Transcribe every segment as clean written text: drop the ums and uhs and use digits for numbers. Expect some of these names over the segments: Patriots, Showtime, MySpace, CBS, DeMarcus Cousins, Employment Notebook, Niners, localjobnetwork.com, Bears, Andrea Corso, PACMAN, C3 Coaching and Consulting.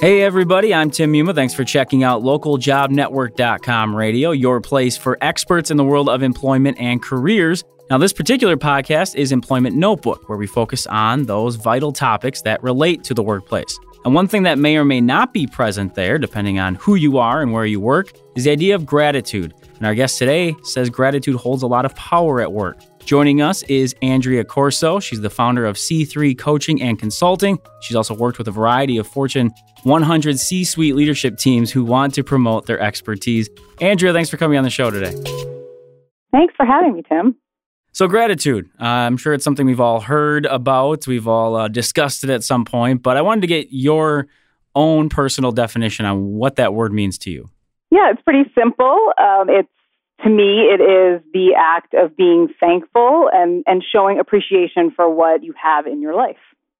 Hey everybody, I'm Tim Yuma. Thanks for checking out localjobnetwork.com radio, your place for experts in the world of employment and careers. Now, this particular podcast is Employment Notebook, where we focus on those vital topics that relate to the workplace. And one thing that may or may not be present there, depending on who you are and where you work, is the idea of gratitude. And our guest today says gratitude holds a lot of power at work. Joining us is Andrea Corso. She's the founder of C3 Coaching and Consulting. She's also worked with a variety of Fortune 100 C-suite leadership teams who want to promote their expertise. Andrea, thanks for coming on the show today. Thanks for having me, Tim. So gratitude, I'm sure it's something we've all heard about. We've all discussed it at some point, but I wanted to get your own personal definition on what that word means to you. Yeah, it's pretty simple. To me, it is the act of being thankful and showing appreciation for what you have in your life.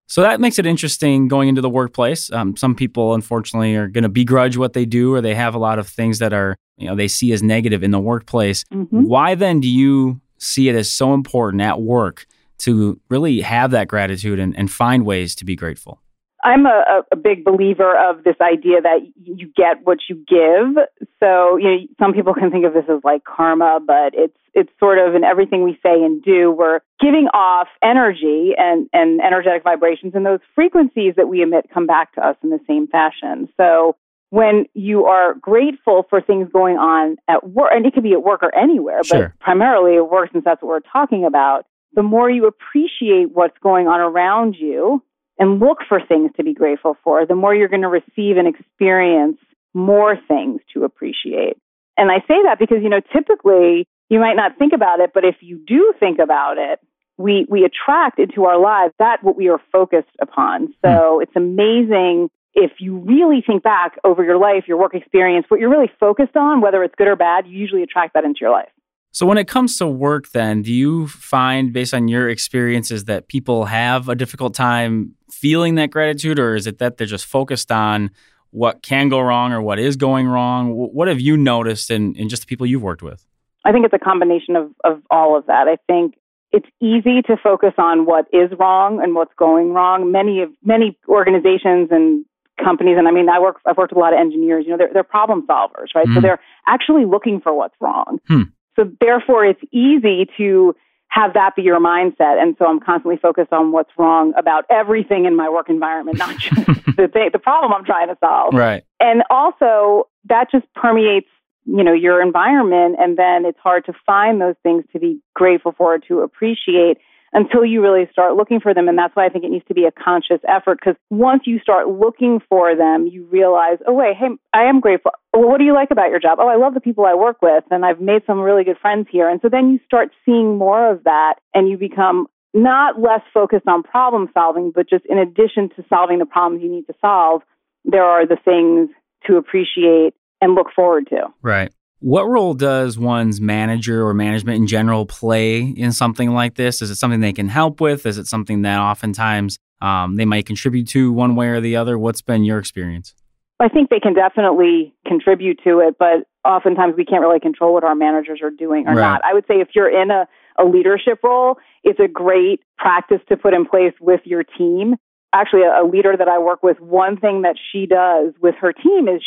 So that makes it interesting going into the workplace. Some people, unfortunately, are going to begrudge what they do, or they have a lot of things that are, they see as negative in the workplace. Mm-hmm. Why then do you see it as so important at work to really have that gratitude and find ways to be grateful? I'm a big believer of this idea that you get what you give. So, some people can think of this as like karma, but it's sort of in everything we say and do, we're giving off energy and energetic vibrations, and those frequencies that we emit come back to us in the same fashion. So when you are grateful for things going on at work, and it could be at work or anywhere, sure, but primarily at work since that's what we're talking about, the more you appreciate what's going on around you and look for things to be grateful for, the more you're going to receive and experience more things to appreciate. And I say that because, typically you might not think about it, but if you do think about it, we attract into our lives that what we are focused upon. So it's amazing if you really think back over your life, your work experience, what you're really focused on, whether it's good or bad, you usually attract that into your life. So when it comes to work then, do you find, based on your experiences, that people have a difficult time feeling that gratitude, or is it that they're just focused on what can go wrong or what is going wrong? What have you noticed in just the people you've worked with? I think it's a combination of all of that. I think it's easy to focus on what is wrong and what's going wrong. Many organizations and companies, and I've worked with a lot of engineers, they're problem solvers, right? Mm. So they're actually looking for what's wrong. Hmm. So therefore, it's easy to have that be your mindset. And so I'm constantly focused on what's wrong about everything in my work environment, not just the problem I'm trying to solve. Right. And also, that just permeates, your environment. And then it's hard to find those things to be grateful for, to appreciate, until you really start looking for them. And that's why I think it needs to be a conscious effort, because once you start looking for them, you realize, oh, wait, hey, I am grateful. Well, what do you like about your job? Oh, I love the people I work with, and I've made some really good friends here. And so then you start seeing more of that, and you become not less focused on problem solving, but just in addition to solving the problems you need to solve, there are the things to appreciate and look forward to. Right. What role does one's manager or management in general play in something like this? Is it something they can help with? Is it something that oftentimes they might contribute to one way or the other? What's been your experience? I think they can definitely contribute to it, but oftentimes we can't really control what our managers are doing or not. I would say if you're in a leadership role, it's a great practice to put in place with your team. Actually, a leader that I work with, one thing that she does with her team is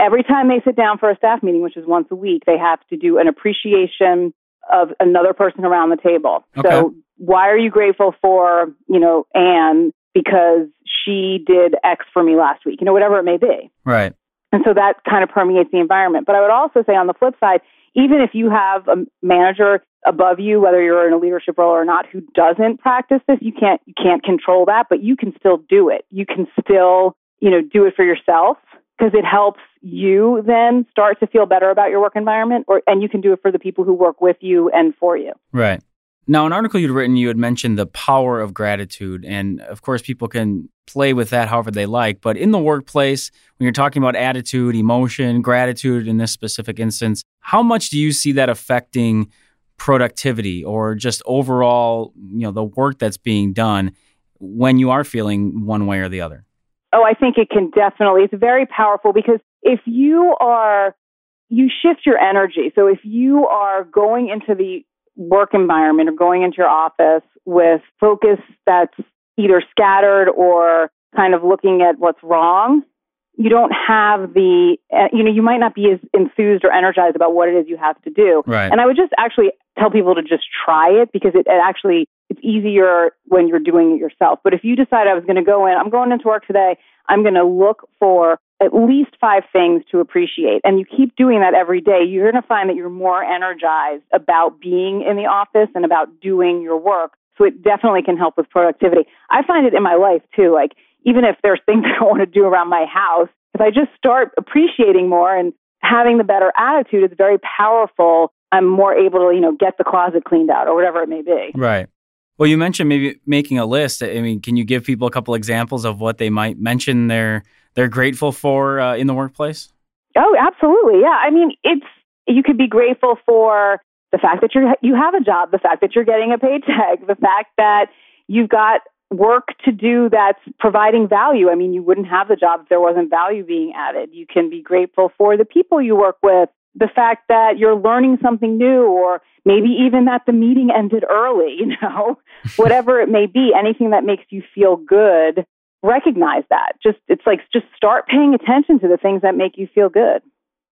every time they sit down for a staff meeting, which is once a week, they have to do an appreciation of another person around the table. Okay. So why are you grateful for, Anne, because she did X for me last week, whatever it may be. Right. And so that kind of permeates the environment. But I would also say on the flip side, even if you have a manager above you, whether you're in a leadership role or not, who doesn't practice this, you can't control that, but you can still do it. You can still, do it for yourself, because it helps you then start to feel better about your work environment, and you can do it for the people who work with you and for you. Right. Now, an article you'd written, you had mentioned the power of gratitude. And of course, people can play with that however they like. But in the workplace, when you're talking about attitude, emotion, gratitude in this specific instance, how much do you see that affecting productivity or just overall, the work that's being done when you are feeling one way or the other? Oh, I think it can definitely. It's very powerful, because if you shift your energy. So if you are going into the work environment or going into your office with focus that's either scattered or kind of looking at what's wrong, you don't have the, you might not be as enthused or energized about what it is you have to do. Right. And I would just actually tell people to just try it, because it actually, it's easier when you're doing it yourself. But if you decide I was going to go in, I'm going into work today, I'm going to look for at least 5 things to appreciate. And you keep doing that every day, you're going to find that you're more energized about being in the office and about doing your work. So it definitely can help with productivity. I find it in my life too. Like, even if there's things I want to do around my house, if I just start appreciating more and having the better attitude, it's very powerful. I'm more able to, get the closet cleaned out or whatever it may be. Right. Well, you mentioned maybe making a list. I mean, can you give people a couple examples of what they might mention they're grateful for in the workplace? Oh, absolutely. Yeah. I mean, you could be grateful for the fact that you have a job, the fact that you're getting a paycheck, the fact that you've got work to do that's providing value. I mean, you wouldn't have the job if there wasn't value being added. You can be grateful for the people you work with, the fact that you're learning something new, or maybe even that the meeting ended early, whatever it may be, anything that makes you feel good, recognize that. Just start paying attention to the things that make you feel good.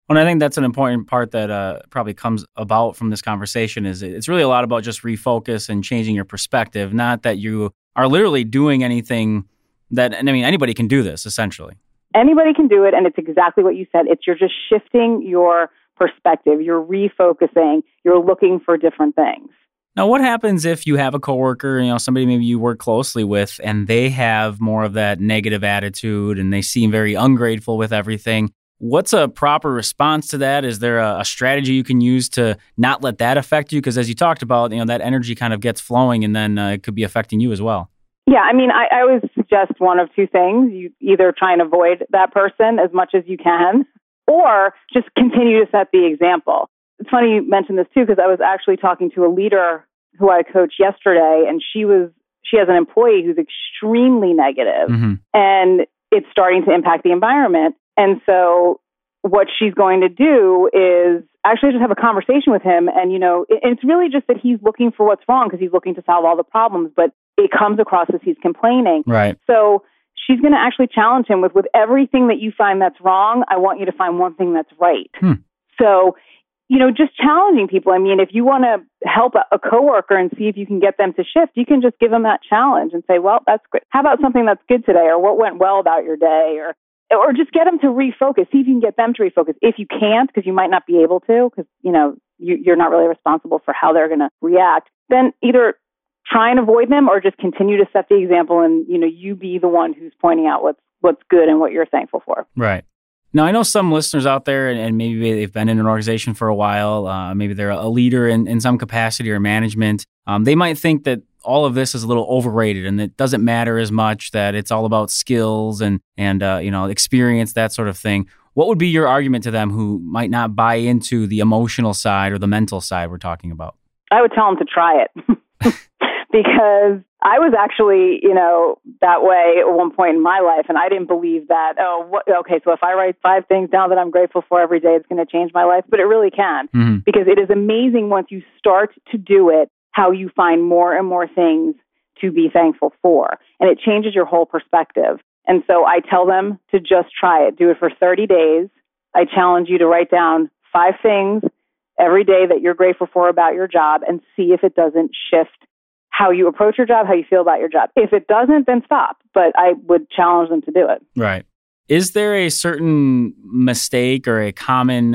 Well, I think that's an important part that probably comes about from this conversation is it's really a lot about just refocus and changing your perspective, not that you are literally doing anything that, and I mean, anybody can do this, essentially. Anybody can do it, and it's exactly what you said. You're just shifting your perspective, you're refocusing, you're looking for different things. Now, what happens if you have a coworker, somebody maybe you work closely with, and they have more of that negative attitude, and they seem very ungrateful with everything? What's a proper response to that? Is there a strategy you can use to not let that affect you? Because as you talked about, that energy kind of gets flowing, and then it could be affecting you as well. Yeah, I mean, I always suggest one of two things. You either try and avoid that person as much as you can, or just continue to set the example. It's funny you mentioned this too, because I was actually talking to a leader who I coached yesterday, and she has an employee who's extremely negative, and it's starting to impact the environment. And so what she's going to do is actually just have a conversation with him. And, it's really just that he's looking for what's wrong because he's looking to solve all the problems, but it comes across as he's complaining. Right. So she's going to actually challenge him with everything that you find that's wrong, I want you to find one thing that's right. So, just challenging people. I mean, if you want to help a coworker and see if you can get them to shift, you can just give them that challenge and say, well, that's great. How about something that's good today, or what went well about your day, or just get them to refocus, see if you can get them to refocus. If you can't, because you might not be able to, because, you're not really responsible for how they're going to react, then either try and avoid them or just continue to set the example and, you be the one who's pointing out what's good and what you're thankful for. Right. Now, I know some listeners out there, and maybe they've been in an organization for a while, maybe they're a leader in some capacity or management. They might think that all of this is a little overrated and it doesn't matter as much, that it's all about skills and experience, that sort of thing. What would be your argument to them who might not buy into the emotional side or the mental side we're talking about? I would tell them to try it because I was actually, that way at one point in my life, and I didn't believe that, so if I write 5 things down that I'm grateful for every day, it's going to change my life. But it really can, because it is amazing once you start to do it, how you find more and more things to be thankful for. And it changes your whole perspective. And so I tell them to just try it. Do it for 30 days. I challenge you to write down 5 things every day that you're grateful for about your job and see if it doesn't shift how you approach your job, how you feel about your job. If it doesn't, then stop. But I would challenge them to do it. Right. Is there a certain mistake or a common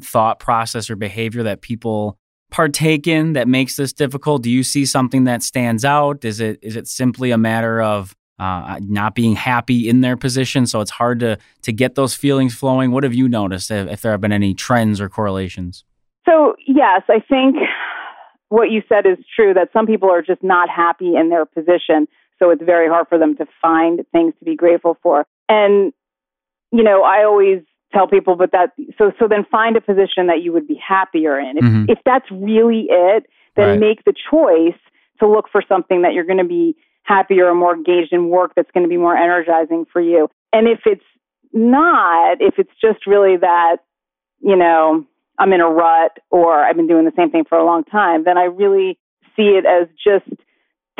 thought process or behavior that people partake in that makes this difficult? Do you see something that stands out? Is it simply a matter of not being happy in their position, so it's hard to get those feelings flowing? What have you noticed, if there have been any trends or correlations? So, yes, I think what you said is true, that some people are just not happy in their position, so it's very hard for them to find things to be grateful for. And, I always tell people, but so then find a position that you would be happier in. If that's really it, then make the choice to look for something that you're going to be happier or more engaged in, work that's going to be more energizing for you. And if it's not, if it's just really that, I'm in a rut or I've been doing the same thing for a long time, then I really see it as just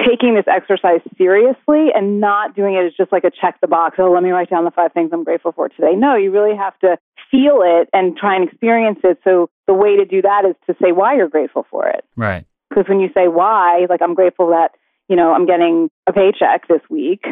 taking this exercise seriously and not doing it as just like a check the box, oh, let me write down the 5 things I'm grateful for today. No, you really have to feel it and try and experience it. So the way to do that is to say why you're grateful for it. Right. Because when you say why, like I'm grateful that, you know, I'm getting a paycheck this week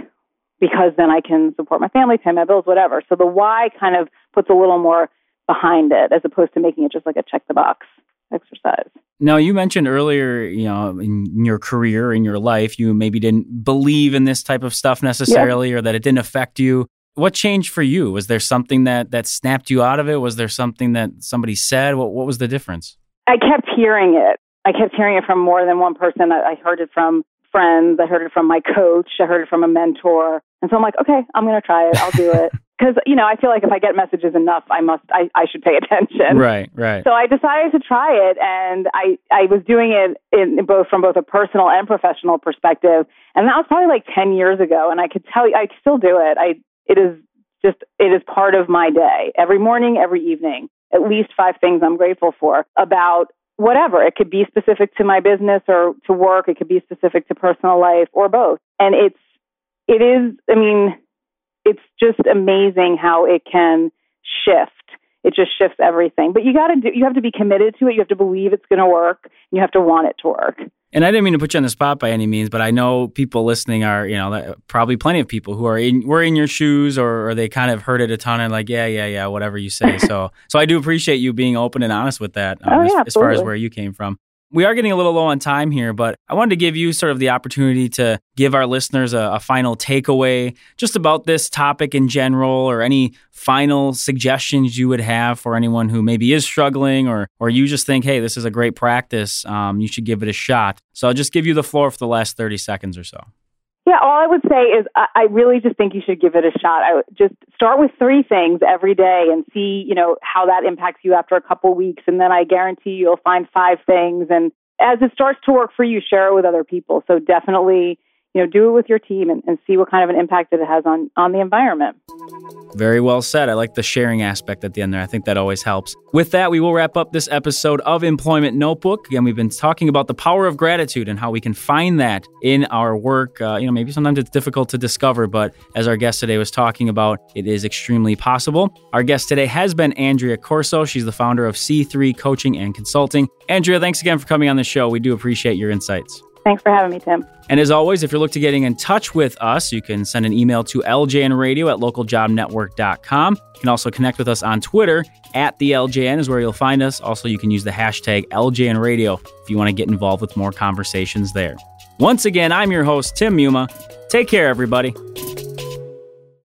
because then I can support my family, pay my bills, whatever. So the why kind of puts a little more behind it as opposed to making it just like a check the box exercise. Now, you mentioned earlier, you know, in your career, in your life, you maybe didn't believe in this type of stuff necessarily, yeah, or that it didn't affect you. What changed for you? Was there something that snapped you out of it? Was there something that somebody said? What was the difference? I kept hearing it. I kept hearing it from more than one person. I heard it from friends. I heard it from my coach. I heard it from a mentor. And so I'm like, okay, I'm going to try it. I'll do it. Because, you know, I feel like if I get messages enough, I should pay attention. Right, right. So I decided to try it, and I was doing it from both a personal and professional perspective. And that was probably like 10 years ago. And I could tell you, I still do it. It is part of my day. Every morning, every evening, at least 5 things I'm grateful for about whatever. It could be specific to my business or to work. It could be specific to personal life or both. And it's just amazing how it can shift. It just shifts everything. But you have to be committed to it. You have to believe it's going to work. And you have to want it to work. And I didn't mean to put you on the spot by any means, but I know people listening are, you know, probably plenty of people who were in your shoes or they kind of heard it a ton and like, yeah, whatever you say. So I do appreciate you being open and honest with that as far as where you came from. We are getting a little low on time here, but I wanted to give you sort of the opportunity to give our listeners a final takeaway just about this topic in general, or any final suggestions you would have for anyone who maybe is struggling or you just think, hey, this is a great practice. You should give it a shot. So I'll just give you the floor for the last 30 seconds or so. Yeah, all I would say is I really just think you should give it a shot. I just start with 3 things every day and see, you know, how that impacts you after a couple weeks. And then I guarantee you'll find 5 things. And as it starts to work for you, share it with other people. So definitely, you know, do it with your team and see what kind of an impact it has on the environment. Very well said. I like the sharing aspect at the end there. I think that always helps. With that, we will wrap up this episode of Employment Notebook. Again, we've been talking about the power of gratitude and how we can find that in our work. You know, maybe sometimes it's difficult to discover, but as our guest today was talking about, it is extremely possible. Our guest today has been Andrea Corso. She's the founder of C3 Coaching and Consulting. Andrea, thanks again for coming on the show. We do appreciate your insights. Thanks for having me, Tim. And as always, if you're looking to getting in touch with us, you can send an email to ljnradio@localjobnetwork.com. You can also connect with us on Twitter @LJN is where you'll find us. Also, you can use the hashtag #LJNradio if you want to get involved with more conversations there. Once again, I'm your host, Tim Muma. Take care, everybody.